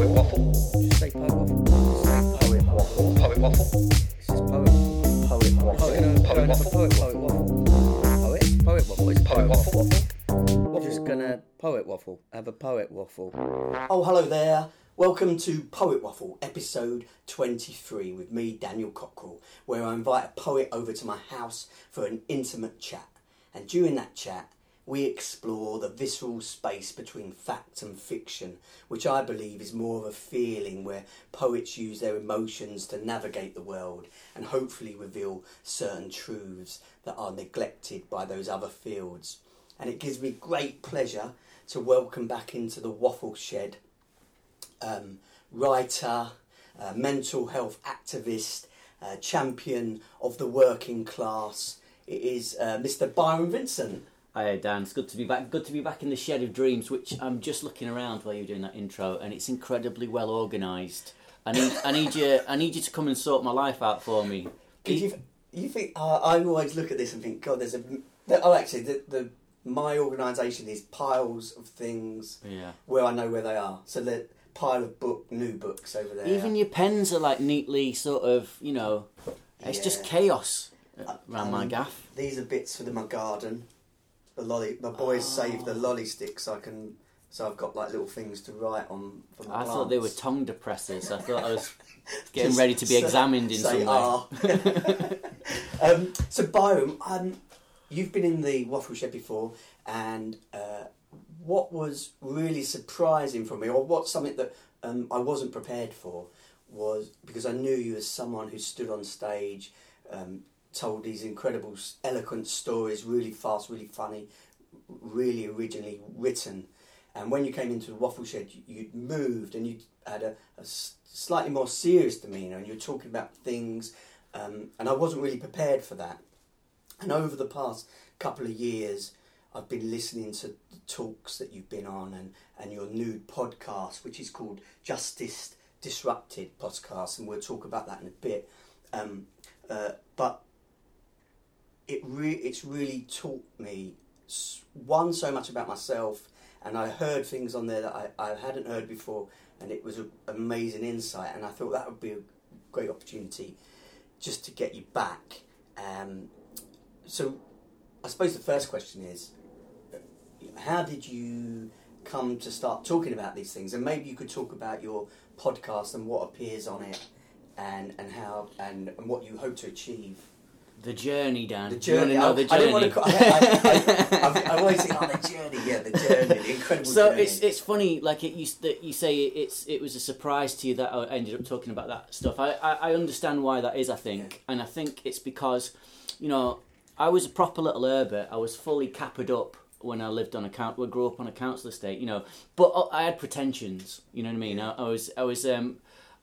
Poet Waffle. Did you say Poet Waffle? Poet Waffle. Poet Waffle. This is Poet. Poet Waffle. Poet Waffle. Poet Waffle. Poet. Poet Waffle. It's Poet Waffle. We're just gonna Poet Waffle. Have a Poet Waffle. Oh, hello there. Welcome to Poet Waffle, episode 23, with me, Daniel Cockrell, where I invite a poet over to my house for an intimate chat. And during that chat, we explore the visceral space between fact and fiction, which I believe is more of a feeling where poets use their emotions to navigate the world and hopefully reveal certain truths that are neglected by those other fields. And it gives me great pleasure to welcome back into the Waffle Shed writer, mental health activist, champion of the working class. It is Mr. Byron Vincent. Hey Dan, it's good to be back. Good to be back in the Shed of Dreams, which I'm just looking around while you're doing that intro, and it's incredibly well organised. I need you to come and sort my life out for me. You think I always look at this and think, God, my organisation is piles of things where I know where they are. So the pile of new books over there. Even your pens are like neatly sort of, it's just chaos around my gaff. These are bits within my garden. The lolly, my boys saved the lolly sticks. So I've got like little things to write on. For my plants. Thought they were tongue depressors. I thought I was getting ready to be examined in some way. So Byron, you've been in the Waffle Shed before, and what was really surprising for me, or what's something that I wasn't prepared for, was because I knew you as someone who stood on stage, told these incredible, eloquent stories, really fast, really funny, really originally written. And when you came into the Waffle Shed, you'd moved and you had a slightly more serious demeanour, and you were talking about things, and I wasn't really prepared for that. And over the past couple of years, I've been listening to the talks that you've been on and your new podcast, which is called Justice Disrupted Podcast, and we'll talk about that in a bit. But it's really taught me, one, so much about myself, and I heard things on there that I hadn't heard before, and it was an amazing insight, and I thought that would be a great opportunity just to get you back. So, I suppose the first question is, how did you come to start talking about these things? And maybe you could talk about your podcast and what appears on it, and how and what you hope to achieve. The journey, Dan. The journey. I always think, the journey. Yeah, the journey. The incredible. So journey. It's funny, like you say, it was a surprise to you that I ended up talking about that stuff. I understand why that is. I think, and I think it's because, I was a proper little herbert. I was fully cappered up when I lived on grew up on a council estate, But I had pretensions, you know what I mean? Yeah. I was. I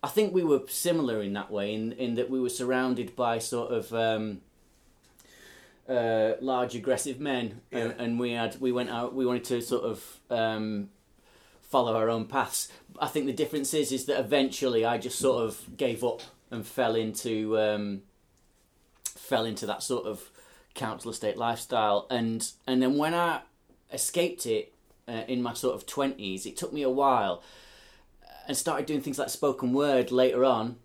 think we were similar in that way, in that we were surrounded by sort of large, aggressive men, and we wanted to sort of follow our own paths. I think the difference is that eventually I just sort of gave up and fell into that sort of council estate lifestyle, and then when I escaped it in my sort of 20s, it took me a while, and started doing things like spoken word later on.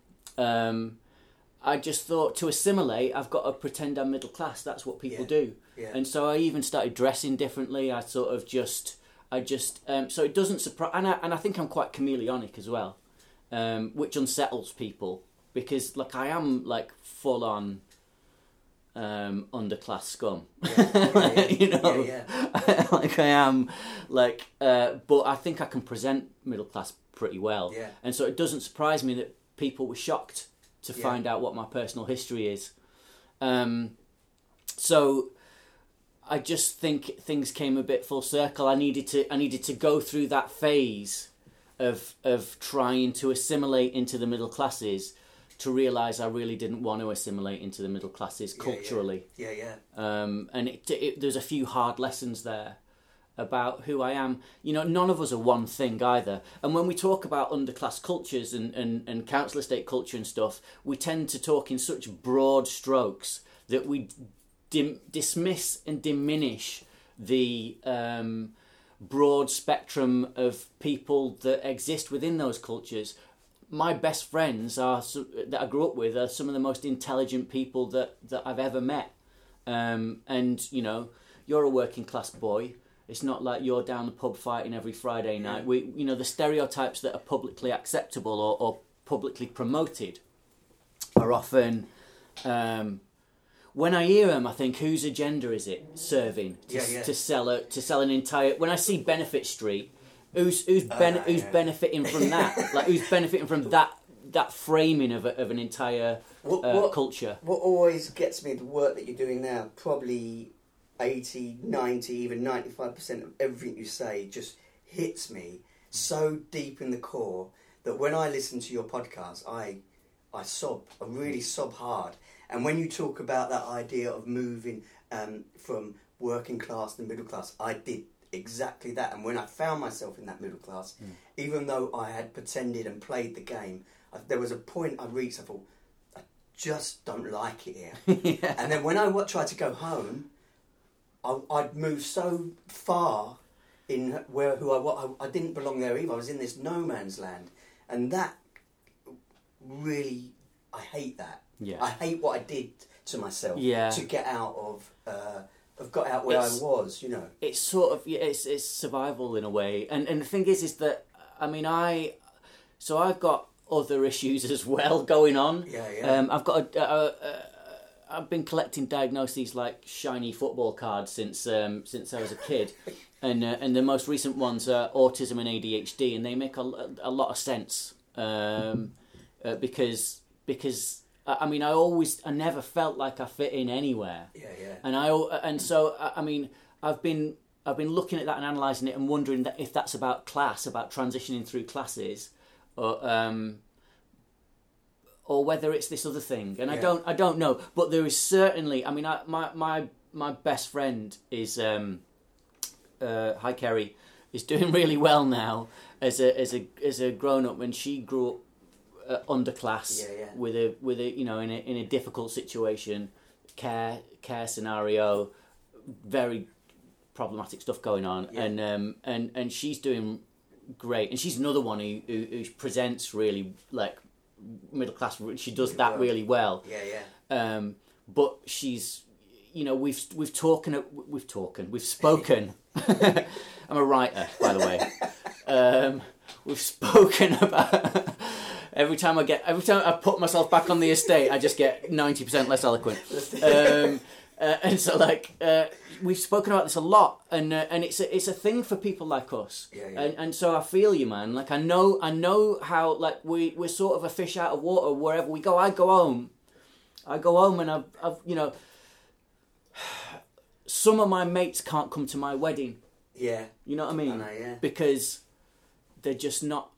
I just thought, to assimilate, I've got to pretend I'm middle class. That's what people do. Yeah. And so I even started dressing differently. So it doesn't surprise, and I think I'm quite chameleonic as well, which unsettles people, because I am full on underclass scum. I am but I think I can present middle class pretty well, and so it doesn't surprise me that people were shocked to find out what my personal history is. So I just think things came a bit full circle. I needed to go through that phase of trying to assimilate into the middle classes, to realise I really didn't want to assimilate into the middle classes culturally. Yeah. And there's a few hard lessons there about who I am. None of us are one thing either. And when we talk about underclass cultures and council estate culture and stuff, we tend to talk in such broad strokes that we dismiss and diminish the broad spectrum of people that exist within those cultures. My best friends that I grew up with are some of the most intelligent people that I've ever met. And, you know, you're a working class boy. It's not like you're down the pub fighting every Friday night. We, you know, the stereotypes that are publicly acceptable or publicly promoted are often... when I hear them, I think, whose agenda is it serving to sell an entire... When I see Benefit Street... Who's benefiting from that? Like, who's benefiting from that framing of an entire culture? What always gets me, the work that you're doing now, probably 80, 90, even 95% of everything you say just hits me so deep in the core that when I listen to your podcast, I sob. I really sob hard. And when you talk about that idea of moving from working class to middle class, I did exactly that, and when I found myself in that middle class, even though I had pretended and played the game, there was a point I reached, I thought, I just don't like it here. Yeah. And then when I tried to go home, I'd moved so far in I didn't belong there either. I was in this no man's land, and that really, I hate that. Yeah. I hate what I did to myself to get out of... I've got out where I was, you know. It's sort of, it's survival in a way. And the thing is that, I mean, so I've got other issues as well going on. Yeah, yeah. I've been collecting diagnoses like shiny football cards since I was a kid. and the most recent ones are autism and ADHD, and they make a lot of sense. Because I mean, I never felt like I fit in anywhere. Yeah, yeah. And so, I've been looking at that and analysing it and wondering that if that's about class, about transitioning through classes, or whether it's this other thing. And I don't know. But there is certainly. I mean, my best friend is hi Kerry, is doing really well now as a grown up, and she grew up underclass with a in a difficult situation, care scenario, very problematic stuff going on, and she's doing great, and she's another one who presents really like middle class. She does that really well. But she's, you know, we've spoken. I'm a writer, by the way. We've spoken about. Every time I put myself back on the estate, I just get 90% less eloquent. And so we've spoken about this a lot, and it's a thing for people like us. Yeah, yeah. And so I feel you, man. Like I know how like we're sort of a fish out of water wherever we go. I go home, and I've you know, some of my mates can't come to my wedding. Yeah, you know what I mean? I know, yeah. Because they're just not.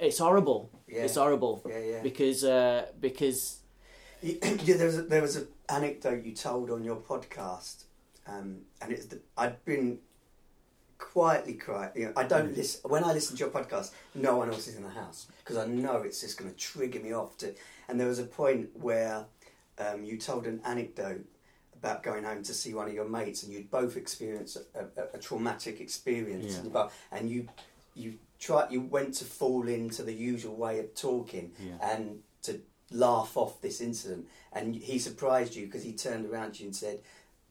It's horrible. Yeah. It's horrible. Yeah, yeah. Because there was an anecdote you told on your podcast, and it's I'd been quietly crying. You know, I don't listen when I listen to your podcast. No one else is in the house because I know it's just going to trigger me off. And there was a point where you told an anecdote about going home to see one of your mates, and you'd both experienced a traumatic experience, and you. You went to fall into the usual way of talking and to laugh off this incident, and he surprised you because he turned around to you and said,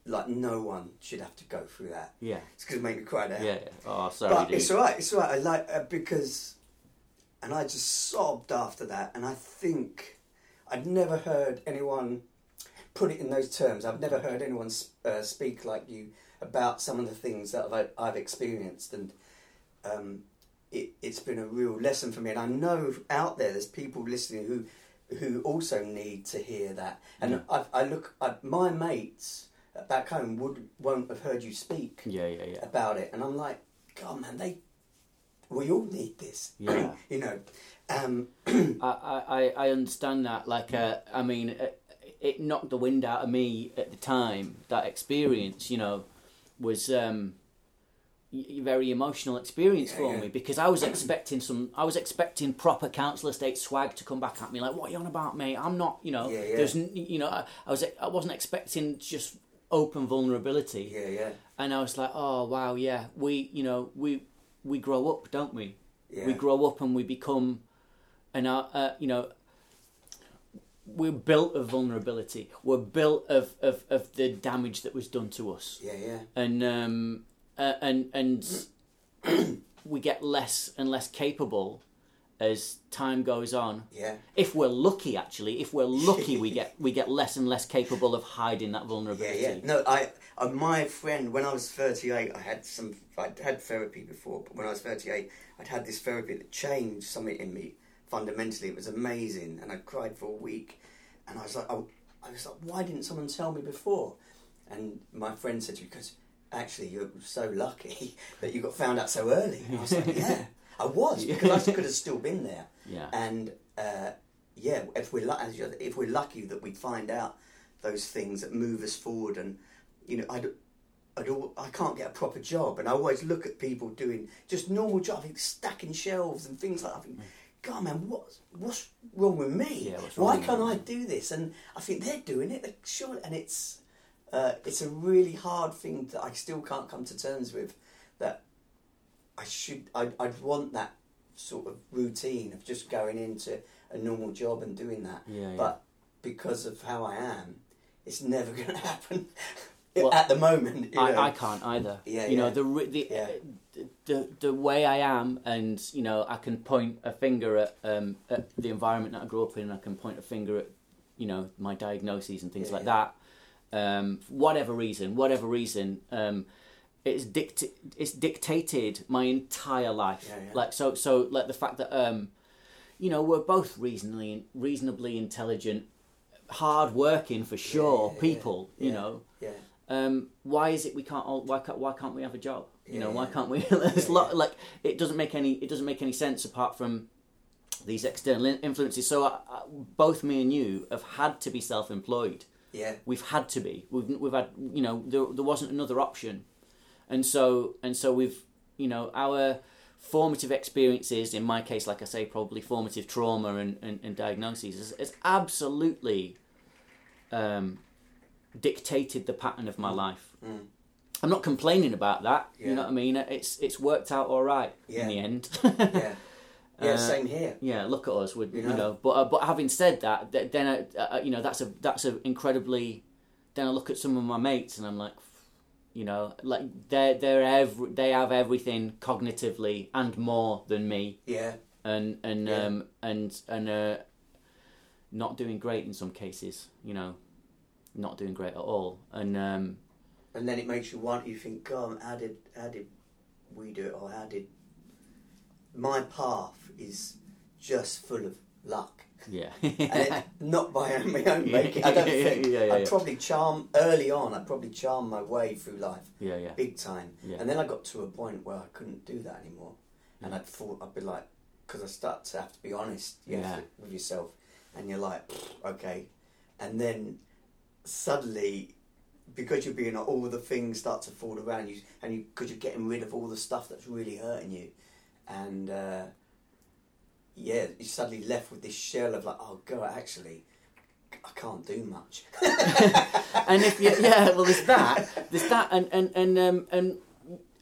like, no one should have to go through that. Yeah, it's going to make me cry now. Yeah, oh, sorry, but dude. It's all right. I like because, and I just sobbed after that, and I think I'd never heard anyone put it in those terms. I've never heard anyone speak like you about some of the things that I've experienced, and. It's been a real lesson for me, and I know out there there's people listening who also need to hear that. And my mates back home won't have heard you speak about it, and I'm like, God, man, we all need this, you know. I understand that. Like, I mean, it knocked the wind out of me at the time. That experience, you know, was. Very emotional experience for me because I was expecting proper council estate swag to come back at me like, what are you on about, mate? I'm not, you know, there's, you know, I wasn't expecting just open vulnerability. Yeah, yeah. And I was like, oh wow, yeah, we grow up, don't we? Yeah. We grow up and we become, and we're built of vulnerability. We're built of the damage that was done to us. Yeah, yeah. And we get less and less capable as time goes on. Yeah. If we're lucky, actually, we get less and less capable of hiding that vulnerability. Yeah, yeah. No, I my friend, when I was 38, I'd had therapy before, but when I was 38, I'd had this therapy that changed something in me. Fundamentally, it was amazing, and I cried for a week, and I was like, why didn't someone tell me before? And my friend said to me, because actually you're so lucky that you got found out so early. And I was like, yeah, I was, because I could have still been there. Yeah. And if we're lucky that we find out those things that move us forward, and I can't get a proper job, and I always look at people doing just normal jobs, stacking shelves and things like that. I think, God, man, what's wrong with me? Yeah, why can't I do this? And I think they're doing it, sure. And it's a really hard thing that I still can't come to terms with. That I'd want that sort of routine of just going into a normal job and doing that. Yeah, yeah. But because of how I am, it's never going to happen at the moment. I can't either. Yeah, you know the. Yeah. The way I am, and I can point a finger at the environment that I grew up in, and I can point a finger at my diagnoses and things that. Whatever reason, it's dictated my entire life. Yeah, yeah. Like the fact that we're both reasonably intelligent, hard working for sure, people. Yeah, yeah. Why is it we can't? Why can't we have a job? Why can't we? Like it doesn't make any sense apart from these external influences. So both me and you have had to be self-employed. Yeah, we've had to be. We've had there wasn't another option, and so we've our formative experiences, in my case, like I say, probably formative trauma and diagnoses is absolutely dictated the pattern of my life. Mm. I'm not complaining about that. Yeah. You know what I mean? It's worked out all right in the end. Yeah, yeah. Same here. Yeah, look at us. But having said that, then I, that's a incredibly. Then I look at some of my mates and I'm like, like they have everything cognitively and more than me. Yeah. And not doing great in some cases. Not doing great at all. And then it makes you wonder. You think, God, how did we do it, or how did my path is just full of luck? Yeah, and not by my own making. I don't think. I probably charmed my way through life. Yeah, yeah, big time. Yeah. And then I got to a point where I couldn't do that anymore, and I'd be like, because I start to have to be honest with yourself, and you're like, okay, and then suddenly. Because you're being all the things start to fall around you, and because you're getting rid of all the stuff that's really hurting you, and you're suddenly left with this shell of like, oh God, actually, I can't do much. And if you, there's that, and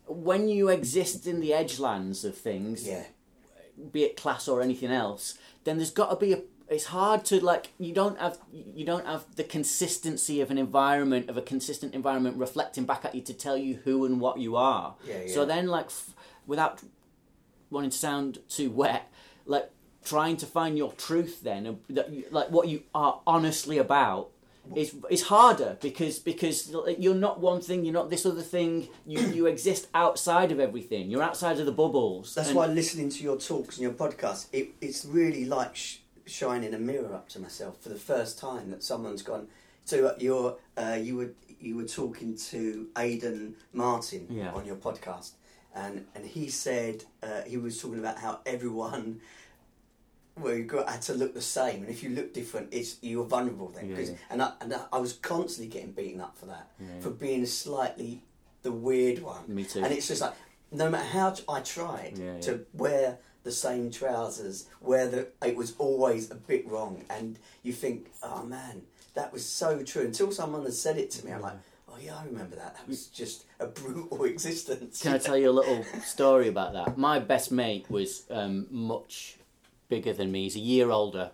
when you exist in the edgelands of things, be it class or anything else, then there's got to be a. It's hard to you don't have the consistency of a consistent environment reflecting back at you to tell you who and what you are. Yeah, yeah. So then without wanting to sound too wet, like trying to find your truth then, like what you are honestly about is harder because you're not one thing, you're not this other thing, you exist outside of everything, you're outside of the bubbles. That's why listening to your talks and your podcasts, it's really like... shining a mirror up to myself for the first time that someone's gone. So you were talking to Aidan Martin on your podcast, and he said he was talking about how everyone had to look the same, and if you look different, you're vulnerable then. And I was constantly getting beaten up for that for being slightly the weird one. Me too. And it's just like no matter how I tried to wear the same trousers, it was always a bit wrong, and you think, oh man, that was so true, until someone has said it to me. I'm like, oh Oh yeah, I remember that. That was just a brutal existence. Can I tell you a little story about that? My best mate was much bigger than me. He's a year older.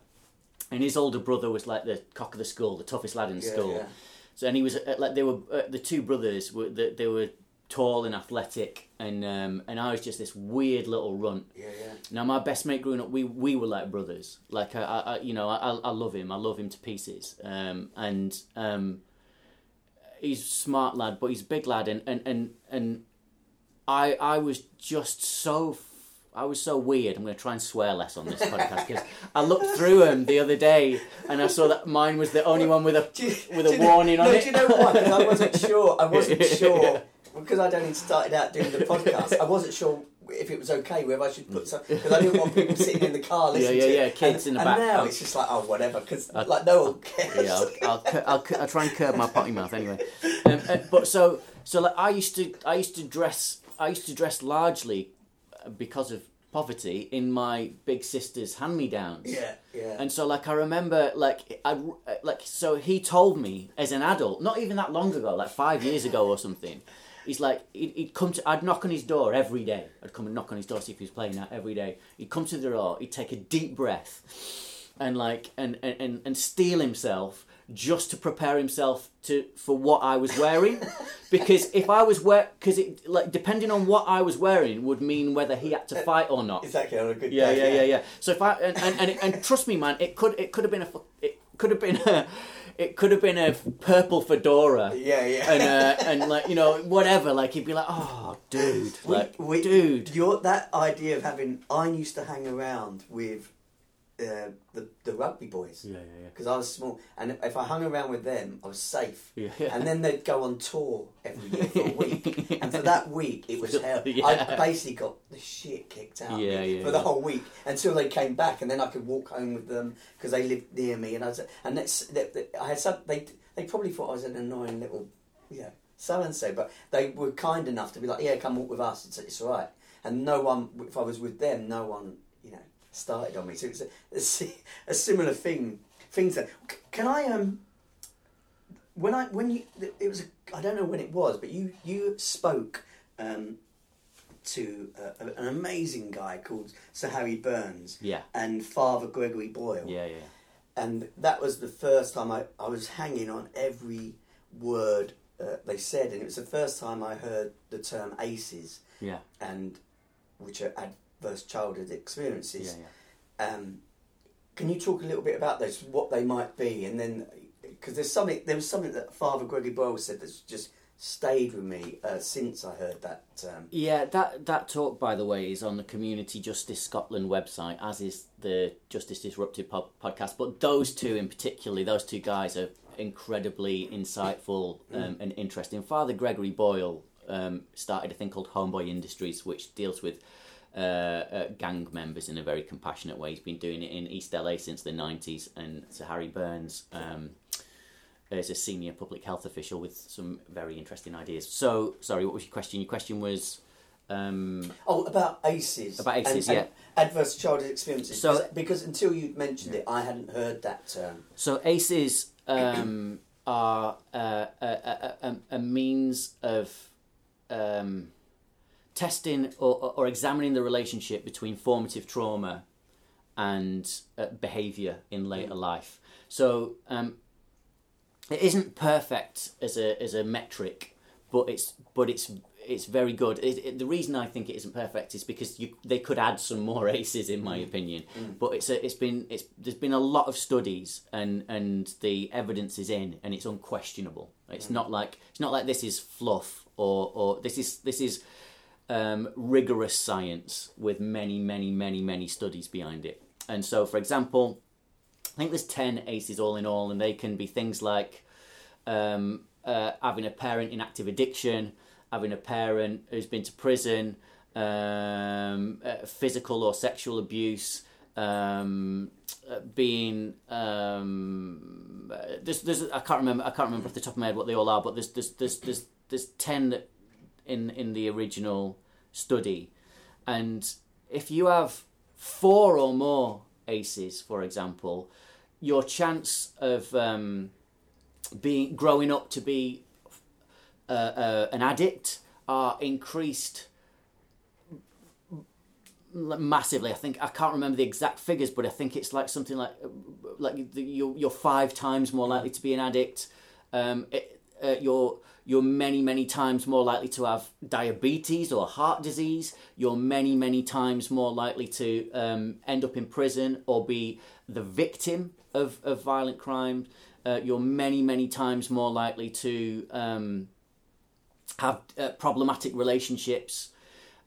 And his older brother was like the cock of the school, the toughest lad in school. Yeah. So, and he was like, they were the two brothers were they were tall and athletic, and I was just this weird little runt. Yeah, yeah. Now my best mate growing up, we were like brothers. Like I you know, I love him. I love him to pieces. He's a smart lad, but he's a big lad, and I was just so. I was so weird. I'm going to try and swear less on this podcast because I looked through him the other day and I saw that mine was the only one with a warning on it. No, do you know why? Because I wasn't sure because I'd only started out doing the podcast. I wasn't sure if it was okay whether I should put something because I didn't want people sitting in the car listening to it. Yeah, kids in the back. And now it's just like, oh, whatever, because like no one cares. Yeah, I'll try and curb my potty mouth anyway. But so like I used to dress largely because of poverty in my big sister's hand-me-downs. Yeah, yeah. And so, like, I remember, like, so he told me as an adult, not even that long ago, like 5 years ago or something, he's like, he'd come to, I'd knock on his door every day. I'd come and knock on his door, see if he was playing that every day. He'd come to the door, he'd take a deep breath and, like, and steel himself just to prepare himself for what I was wearing, because if I was depending on what I was wearing would mean whether he had to fight or not. Exactly, on a good day. Yeah. So if I and trust me, man, it could have been a purple fedora. Yeah. And like, you know, whatever. Like he'd be like, oh, dude, like dude. That idea of having, I used to hang around with. The rugby boys, because I was small, and if I hung around with them I was safe, and then they'd go on tour every year for a week and for that week it was hell. Yeah. I basically got the shit kicked out for the whole week until they came back, and then I could walk home with them because they lived near me, they probably thought I was an annoying little so and so, but they were kind enough to be like, yeah, come walk with us, it's alright, and no one, if I was with them, no one started on me, so it's a similar thing. Things that can I I don't know when it was, but you spoke to an amazing guy called Sir Harry Burns, and Father Gregory Boyle, and that was the first time I was hanging on every word they said, and it was the first time I heard the term ACEs, and which are adverse childhood experiences. Can you talk a little bit about those, what they might be, and then because there was something that Father Gregory Boyle said that's just stayed with me since I heard that term. That talk, by the way, is on the Community Justice Scotland website, as is the Justice Disrupted podcast, but those two in particular, those two guys are incredibly insightful and interesting. Father Gregory Boyle started a thing called Homeboy Industries, which deals with gang members in a very compassionate way. He's been doing it in East LA since the 90s, and Sir Harry Burns is a senior public health official with some very interesting ideas. So, sorry, what was your question? Your question was... about ACEs. About ACEs, and adverse childhood experiences. So, because until you'd mentioned it, I hadn't heard that term. So ACEs are a means of... testing or examining the relationship between formative trauma and behaviour in later life. So it isn't perfect as a metric, but it's very good. The reason I think it isn't perfect is because they could add some more ACEs, in my opinion. But there's been a lot of studies and the evidence is in, and it's unquestionable. It's not like this is fluff or this is. Rigorous science with many, many, many, many studies behind it. And so, for example, I think there's 10 ACEs all in all, and they can be things like having a parent in active addiction, having a parent who's been to prison, physical or sexual abuse, being there's I can't remember off the top of my head what they all are, but there's 10 that in the original study. And if you have 4 or more ACEs, for example, your chance of growing up to be an addict are increased massively. I think, I can't remember the exact figures, but I think it's like something like you're 5 times more likely to be an addict. You're many times more likely to have diabetes or heart disease. You're many times more likely to end up in prison or be the victim of violent crime. You're many times more likely to have problematic relationships.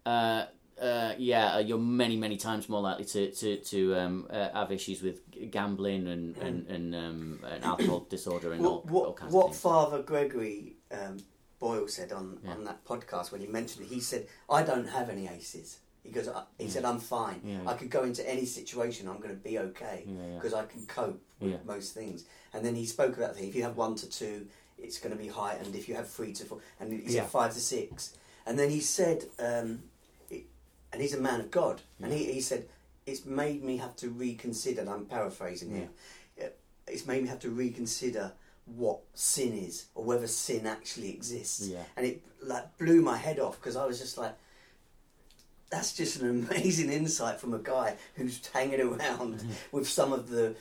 You're many times more likely to have issues with gambling and alcohol disorder and all kinds of things. What Father Gregory Boyle said on that podcast when he mentioned it, he said, "I don't have any aces." He goes, he said, "I'm fine. Yeah. I could go into any situation. I'm going to be okay because I can cope with most things." And then he spoke about if you have 1 to 2, it's going to be heightened. If you have 3 to 4, and he said 5 to 6, and then he said. And he's a man of God, and he said, "It's made me have to reconsider." And I'm paraphrasing here. It's made me have to reconsider what sin is, or whether sin actually exists. Yeah. And it like blew my head off because I was just like, "That's just an amazing insight from a guy who's hanging around with some of the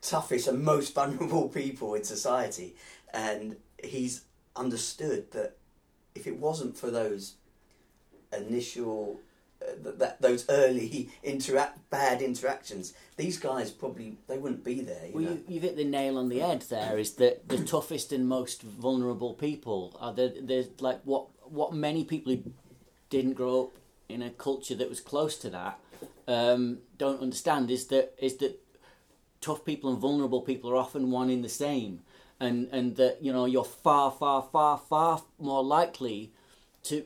toughest and most vulnerable people in society, and he's understood that if it wasn't for those." Initial those early bad interactions, these guys probably they wouldn't be there. You've hit the nail on the head. There is that the toughest and most vulnerable people are the like what many people who didn't grow up in a culture that was close to that don't understand is that tough people and vulnerable people are often one in the same, and that you're far more likely to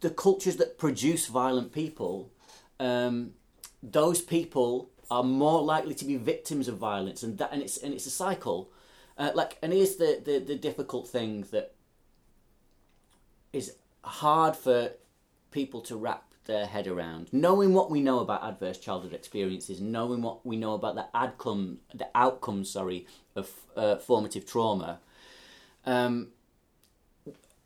the cultures that produce violent people, those people are more likely to be victims of violence, and it's a cycle. And here's the difficult thing that is hard for people to wrap their head around. Knowing what we know about adverse childhood experiences, knowing what we know about the outcomes of formative trauma.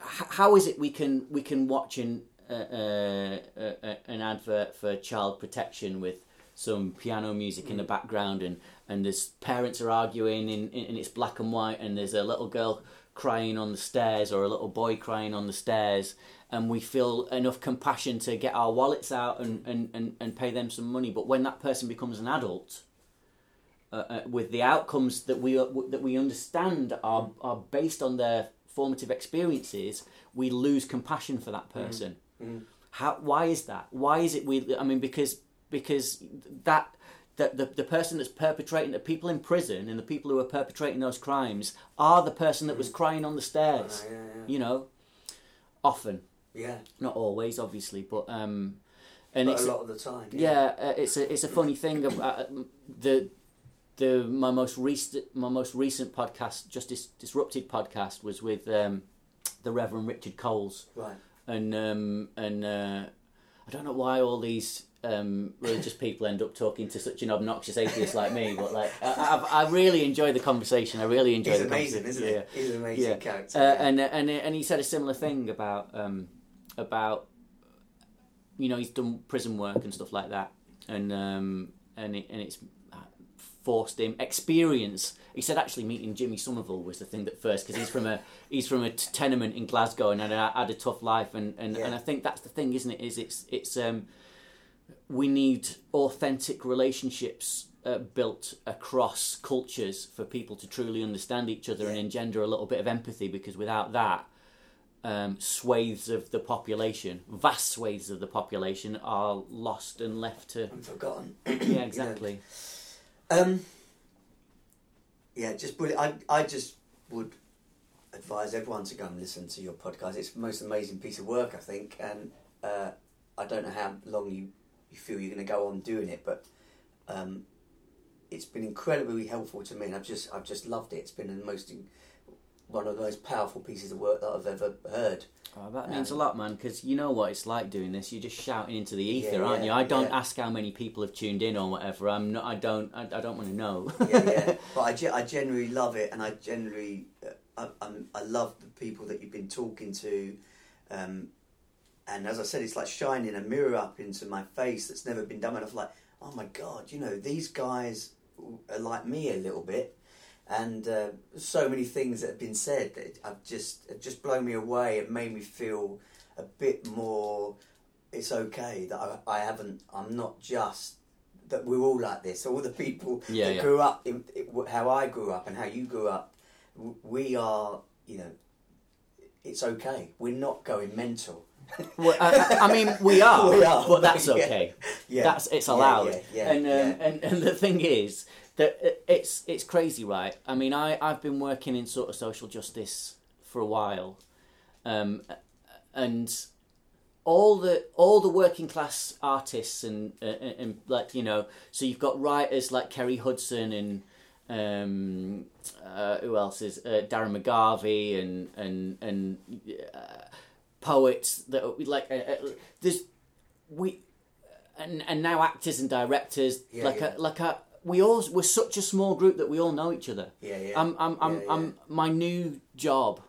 How is it we can watch an advert for child protection with some piano music in the background and there's parents are arguing and it's black and white and there's a little girl crying on the stairs or a little boy crying on the stairs and we feel enough compassion to get our wallets out and pay them some money, but when that person becomes an adult with the outcomes that we understand are based on their formative experiences, we lose compassion for that person. Why is that? Why is it because that the person that's perpetrating, the people in prison and the people who are perpetrating those crimes are the person that was crying on the stairs, often, not always obviously, but but a lot of the time, it's a funny thing about my most recent podcast, Justice Disrupted Podcast, was with the Reverend Richard Coles, right? And I don't know why all these religious people end up talking to such an obnoxious atheist like me, but like I really enjoy the conversation. He's amazing, isn't he? He's an amazing character. And he said a similar thing about he's done prison work and stuff like that, and it's forced him experience. He said actually meeting Jimmy Somerville was the thing that first, because he's from a tenement in Glasgow and had a tough life and I think that's the thing, isn't it? It's we need authentic relationships built across cultures for people to truly understand each other and engender a little bit of empathy, because without that, vast swathes of the population are lost and left to and forgotten. Yeah, exactly. Just brilliant. I just would advise everyone to go and listen to your podcast. It's the most amazing piece of work, I think, and I don't know how long you feel you're going to go on doing it, but it's been incredibly helpful to me, and I've just loved it. It's been one of the most powerful pieces of work that I've ever heard. Oh, that means a lot, man, because you know what it's like doing this. You're just shouting into the ether, aren't you? I don't ask how many people have tuned in or whatever. I don't want to know. But I generally love it, and I generally I love the people that you've been talking to. And as I said, it's like shining a mirror up into my face that's never been done enough. Like, oh my God, you know, these guys are like me a little bit. And so many things that have been said that have just blown me away and made me feel a bit more, it's okay that that we're all like this. All the people that grew up, how I grew up and how you grew up, we are, you know, it's okay. We're not going mental. Well, I mean, we are, but that's okay. Yeah. It's allowed. And the thing is that it's crazy, right? I mean, I've been working in sort of social justice for a while, and all the working class artists and like, you know, so you've got writers like Kerry Hudson and who else is Darren McGarvey and poets that and now actors and directors we're such a small group that we all know each other. My new job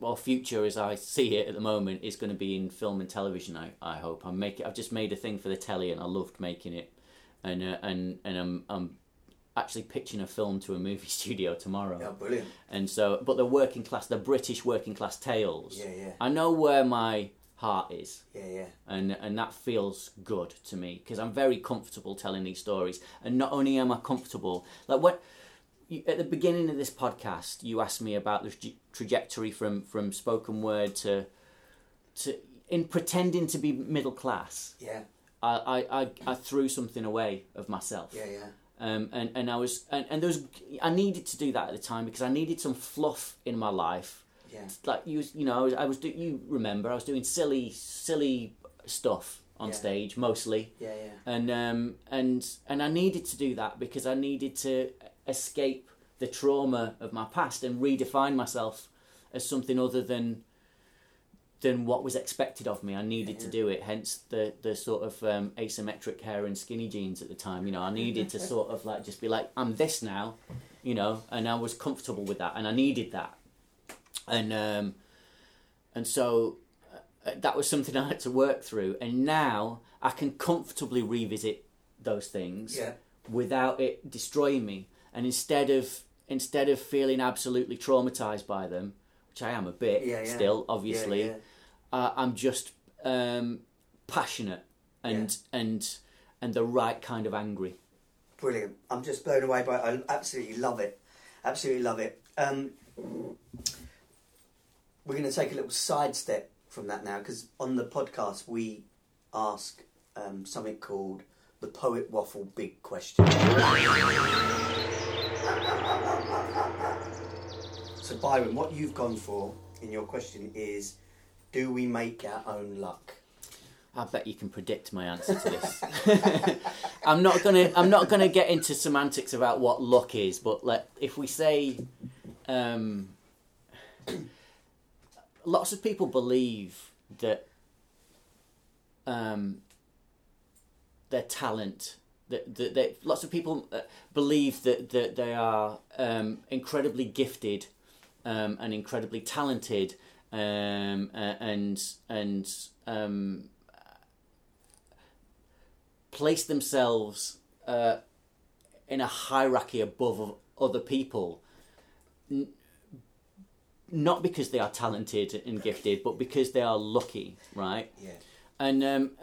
or future as I see it at the moment is going to be in film and television. I hope I've just made a thing for the telly and I loved making it, and I'm actually pitching a film to a movie studio tomorrow. Yeah, brilliant. And so, but the British working class tales. Yeah, yeah. I know where my heart is. Yeah, yeah. And that feels good to me because I'm very comfortable telling these stories. And not only am I comfortable, like at the beginning of this podcast, you asked me about the trajectory from spoken word to in pretending to be middle class. Yeah. I threw something away of myself. Yeah, yeah. I needed to do that at the time because I needed some fluff in my life. Yeah. Like I was doing silly stuff on stage mostly. Yeah, yeah. And I needed to do that because I needed to escape the trauma of my past and redefine myself as something other than what was expected of me. I needed to do it, hence the sort of asymmetric hair and skinny jeans at the time. You know, I needed to sort of like just be like, I'm this now, you know, and I was comfortable with that and I needed that. And so that was something I had to work through, and now I can comfortably revisit those things without it destroying me, and instead of feeling absolutely traumatized by them, which I am a bit still, obviously. Yeah, yeah. I'm just passionate and the right kind of angry. Brilliant! I'm just blown away by it. I absolutely love it. Absolutely love it. We're going to take a little sidestep from that now because on the podcast we ask something called the Poet Waffle Big Question. So Byron, what you've gone for in your question is, do we make our own luck? I bet you can predict my answer to this. I'm not gonna get into semantics about what luck is, but if we say, lots of people believe that their talent. That lots of people believe that they are incredibly gifted. And incredibly talented, and place themselves in a hierarchy above other people, not because they are talented and gifted, but because they are lucky, right? Yeah. And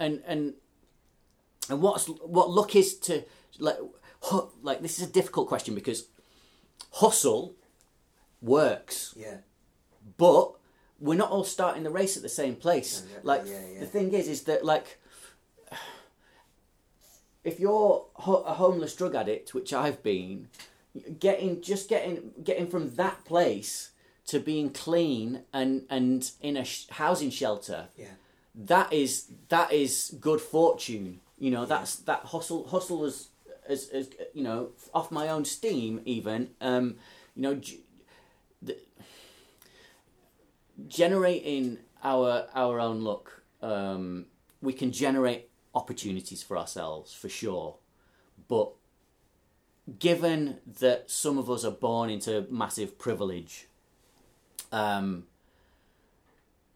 what luck is to like this is a difficult question because hustle works, but we're not all starting the race at the same place. The thing is that if you're a homeless drug addict, which I've been, getting from that place to being clean and in a housing shelter, that is good fortune. You know, that's that hustle is as you know, off my own steam even. You know. Generating our own luck, we can generate opportunities for ourselves for sure, but given that some of us are born into massive privilege,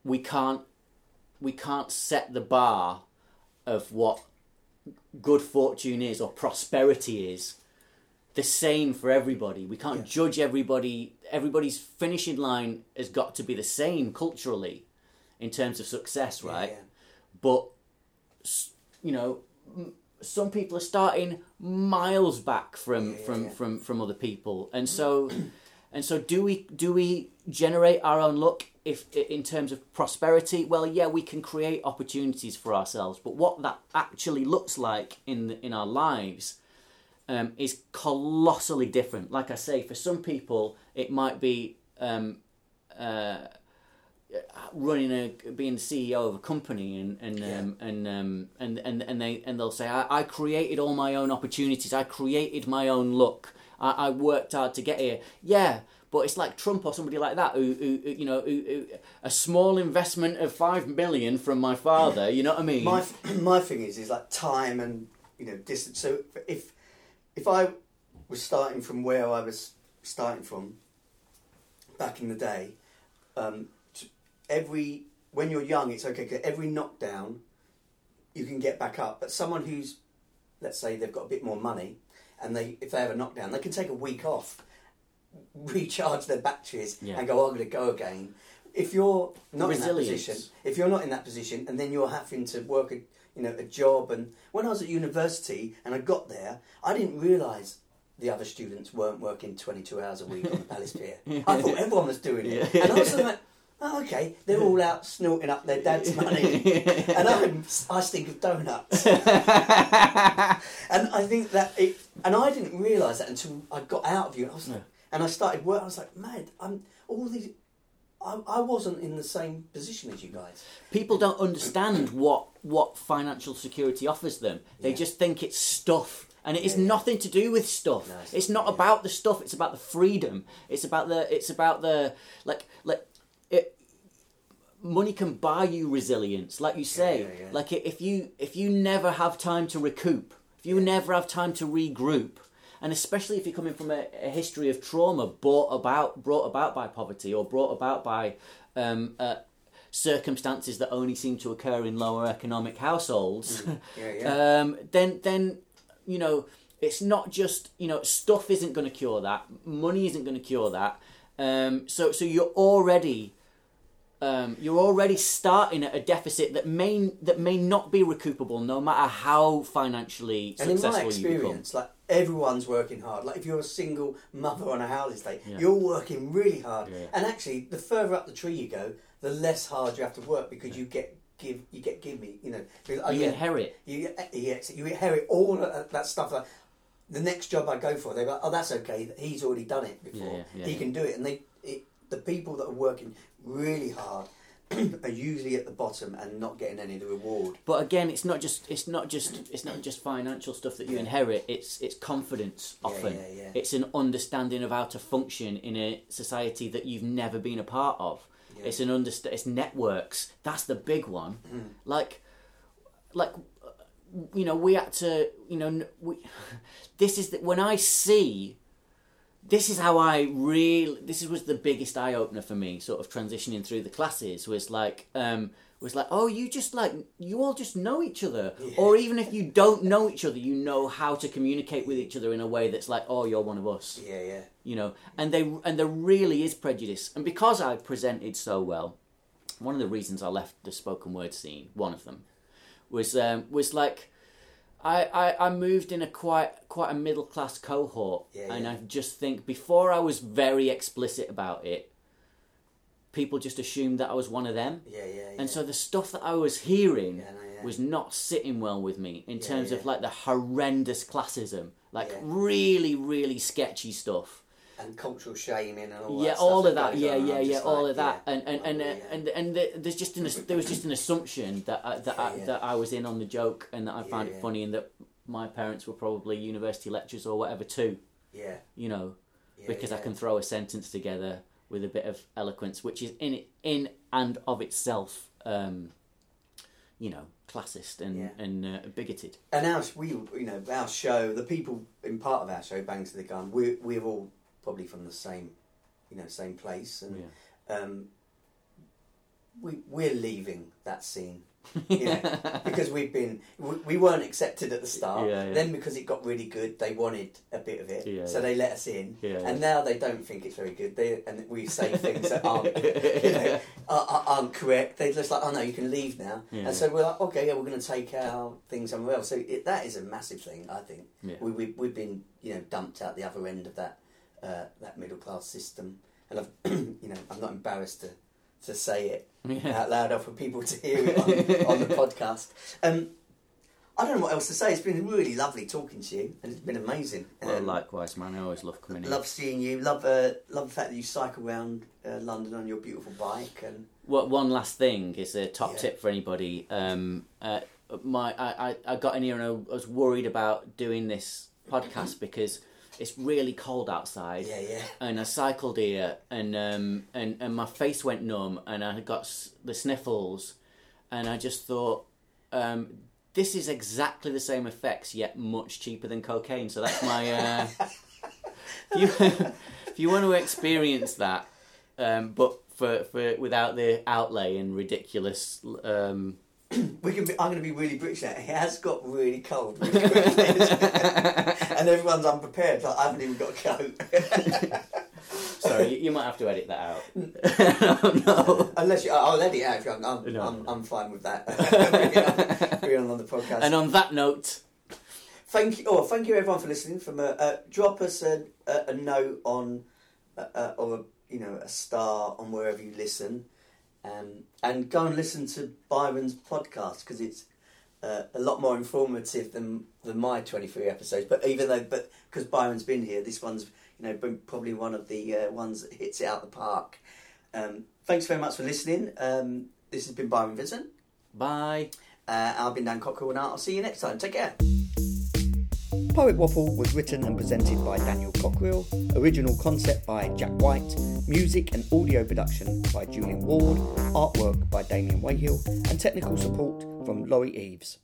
we can't set the bar of what good fortune is or prosperity is the same for everybody. We can't judge everybody. Everybody's finishing line has got to be the same culturally in terms of success, right? Yeah. But, you know, some people are starting miles back from other people, and so do we generate our own luck if in terms of prosperity? Well, yeah, we can create opportunities for ourselves, but what that actually looks like in our lives is colossally different. Like I say, for some people, it might be being the CEO of a company and they'll say, I created all my own opportunities. I created my own luck. I worked hard to get here. Yeah, but it's like Trump or somebody like that who a small investment of $5 million from my father. You know what I mean? My thing is like time and, you know, distance. So if I was starting from where I was starting from back in the day. When you're young, it's okay, because every knockdown, you can get back up. But someone who's, let's say they've got a bit more money, and if they have a knockdown, they can take a week off, recharge their batteries, and go, I'm going to go again. If you're not in that position, and then you're having to work a job, and when I was at university and I got there, I didn't realise the other students weren't working 22 hours a week on the Palace Pier. I thought everyone was doing it. And I was like, oh, okay, they're all out snorting up their dad's money. And I stink of donuts. And I think that I didn't realise that until I got out of university. And I started work. I was like, mad, I wasn't in the same position as you guys. People don't understand what financial security offers them. They just think it's stuff. And it is nothing to do with stuff. No, it's not about the stuff. It's about the freedom. It's about money can buy you resilience, like you say. Like if you never have time to recoup, if you never have time to regroup, and especially if you're coming from a history of trauma brought about by poverty or brought about by circumstances that only seem to occur in lower economic households, then. You know, it's not just, you know, stuff isn't going to cure that. Money isn't going to cure that. So you're already starting at a deficit that may not be recoupable, no matter how financially successful you become. And in my experience, like, everyone's working hard. Like, if you're a single mother on a housing estate, you're working really hard. Yeah. And actually, the further up the tree you go, the less hard you have to work, because you get. Inherit. You inherit all that stuff. Like, the next job I go for, they go, oh, that's okay. He's already done it before. He can do it. And the people that are working really hard are usually at the bottom and not getting any of the reward. But again, it's not just financial stuff that you inherit. It's confidence often. Yeah. It's an understanding of how to function in a society that you've never been a part of. Yeah. It's it's networks. That's the big one. Mm. Like, you know, we had to, you know, this was the biggest eye opener for me, sort of transitioning through the classes, was like, oh, you just, like, you all just know each other. Yeah. Or even if you don't know each other, you know how to communicate with each other in a way that's like, oh, you're one of us. Yeah. You know, and there really is prejudice. And because I presented so well, one of the reasons I left the spoken word scene, one of them, was like, I moved in a quite a middle class cohort. Yeah, and I just think, before I was very explicit about it, people just assumed that I was one of them. Yeah. And so the stuff that I was hearing was not sitting well with me in terms of, like, the horrendous classism, like really, really sketchy stuff. And cultural shaming and all that stuff. And there was just an assumption that I was in on the joke and that I found it funny, and that my parents were probably university lecturers or whatever too. Yeah. You know, because I can throw a sentence together with a bit of eloquence, which is in and of itself, you know, classist and bigoted. And our show, the people in part of our show, Bang to the Gun, we're all probably from the same place, and we're leaving that scene. You know, because we weren't accepted at the start. Yeah, yeah. Then because it got really good, they wanted a bit of it, so they let us in. Yeah, and now they don't think it's very good. And we say things that aren't, you know, aren't correct. They're just like, oh no, you can leave now. Yeah. And so we're like, okay, yeah, we're going to take our things somewhere else. So that is a massive thing, I think. Yeah. We've been, you know, dumped out the other end of that middle class system, and I've, you know, I'm not embarrassed to say it out loud or for people to hear it on the podcast. I don't know what else to say. It's been really lovely talking to you, and it's been amazing. Well, likewise, man. I always love coming in. Love seeing you. Love the fact that you cycle around London on your beautiful bike. And one last thing is a top tip for anybody. I got in here and I was worried about doing this podcast because it's really cold outside. Yeah, yeah. And I cycled here, and my face went numb, and I got the sniffles, and I just thought, this is exactly the same effects, yet much cheaper than cocaine. So that's my. If you want to experience that, but for without the outlay and ridiculous. I'm going to be really British now. It has got really cold, really quickly, and everyone's unprepared. Like I haven't even got a coat. Sorry, you might have to edit that out. No, unless I'll edit it out. If I'm fine with that. We're on the podcast. And on that note, thank you. Oh, thank you everyone for listening. From drop us a note on or a star on wherever you listen. And go and listen to Byron's podcast because it's a lot more informative than my 23 episodes. But because Byron's been here, this one's been probably one of the ones that hits it out of the park. Thanks very much for listening. This has been Byron Vincent. Bye. I've been Dan Cockrell, and I'll see you next time. Take care. Poet Waffle was written and presented by Daniel Cockrell, original concept by Jack White, music and audio production by Julian Ward, artwork by Damian Wayhill, and technical support from Laurie Eaves.